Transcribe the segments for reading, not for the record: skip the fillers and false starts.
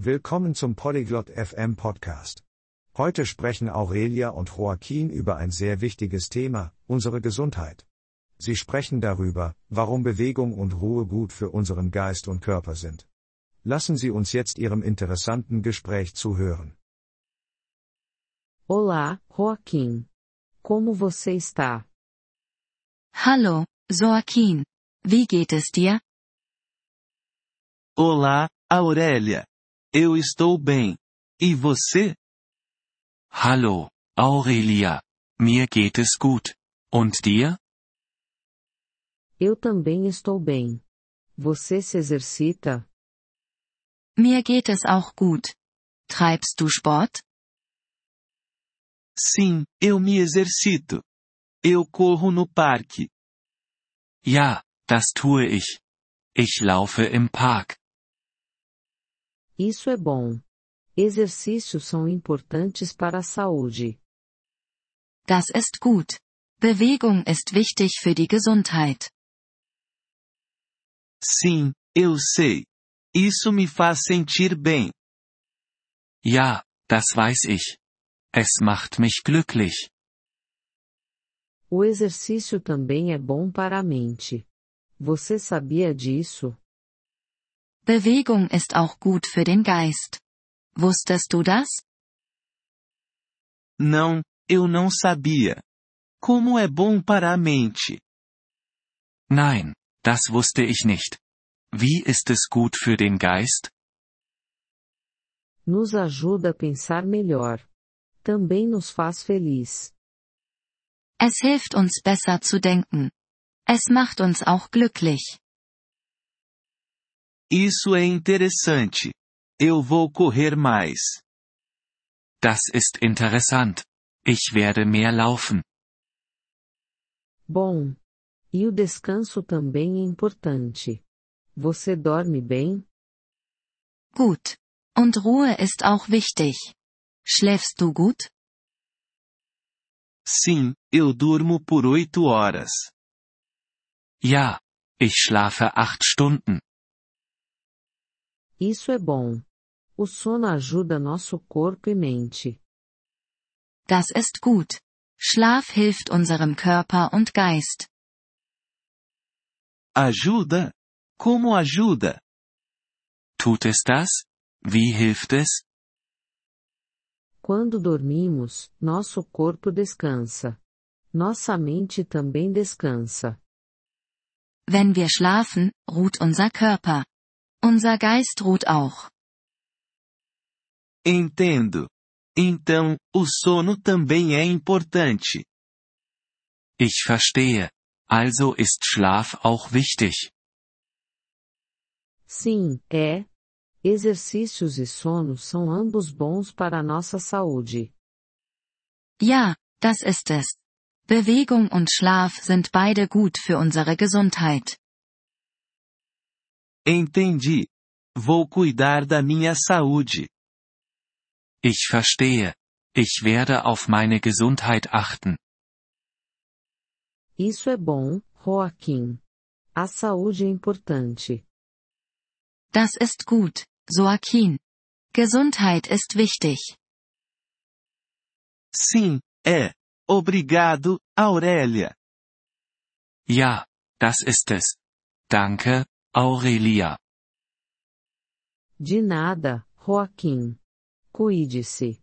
Willkommen zum Polyglot FM Podcast. Heute sprechen Aurélia und Joaquim über ein sehr wichtiges Thema, unsere Gesundheit. Sie sprechen darüber, warum Bewegung und Ruhe gut für unseren Geist und Körper sind. Lassen Sie uns jetzt Ihrem interessanten Gespräch zuhören. Olá, Joaquim. Como você está? Hallo, Joaquim. Wie geht es dir? Olá, Aurélia. Eu estou bem. E você? Hallo, Aurélia. Mir geht es gut. Und dir? Eu também estou bem. Você se exercita? Mir geht es auch gut. Treibst du Sport? Sim, eu me exercito. Eu corro no parque. Ja, das tue ich. Ich laufe im Park. Isso é bom. Exercícios são importantes para a saúde. Das ist gut. Bewegung ist wichtig für die Gesundheit. Sim, eu sei. Isso me faz sentir bem. Ja, das weiß ich. Es macht mich glücklich. O exercício também é bom para a mente. Você sabia disso? Bewegung ist auch gut für den Geist. Wusstest du das? Não, eu não sabia. Como é bom para a mente? Nein, das wusste ich nicht. Wie ist es gut für den Geist? Nos ajuda a pensar melhor. Também nos faz feliz. Es hilft uns besser zu denken. Es macht uns auch glücklich. Isso é interessante. Eu vou correr mais. Das ist interessant. Ich werde mehr laufen. Bom. E o descanso também é importante. Você dorme bem? Gut. Und Ruhe ist auch wichtig. Schläfst du gut? Sim, eu durmo por 8 horas. Ja, ich schlafe 8 Stunden. Isso é bom. O sono ajuda nosso corpo e mente. Das ist gut. Schlaf hilft unserem Körper und Geist. Ajuda? Como ajuda? Tut es das? Wie hilft es? Quando dormimos, nosso corpo descansa. Nossa mente também descansa. Wenn wir schlafen, ruht unser Körper. Unser Geist ruht auch. Entendo. Então, o sono também é importante. Ich verstehe. Also ist Schlaf auch wichtig. Sim, é. Exercícios e sono são ambos bons para a nossa saúde. Ja, das ist es. Bewegung und Schlaf sind beide gut für unsere Gesundheit. Entendi. Vou cuidar da minha saúde. Ich verstehe. Ich werde auf meine Gesundheit achten. Isso é bom, Joaquim. A saúde é importante. Das ist gut, Joaquim. Gesundheit ist wichtig. Sim, é. Obrigado, Aurélia. Ja, das ist es. Danke, Aurélia. De nada, Joaquim. Cuide-se.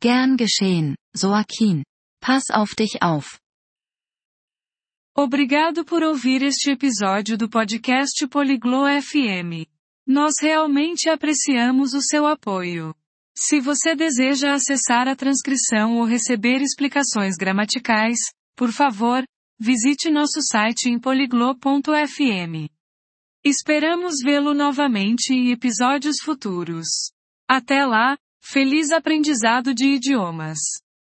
Gern geschehen, Joaquim. Pass auf dich auf. Obrigado por ouvir este episódio do podcast Polyglot FM. Nós realmente apreciamos o seu apoio. Se você deseja acessar a transcrição ou receber explicações gramaticais, por favor, visite nosso site em polyglot.fm. Esperamos vê-lo novamente em episódios futuros. Até lá, feliz aprendizado de idiomas!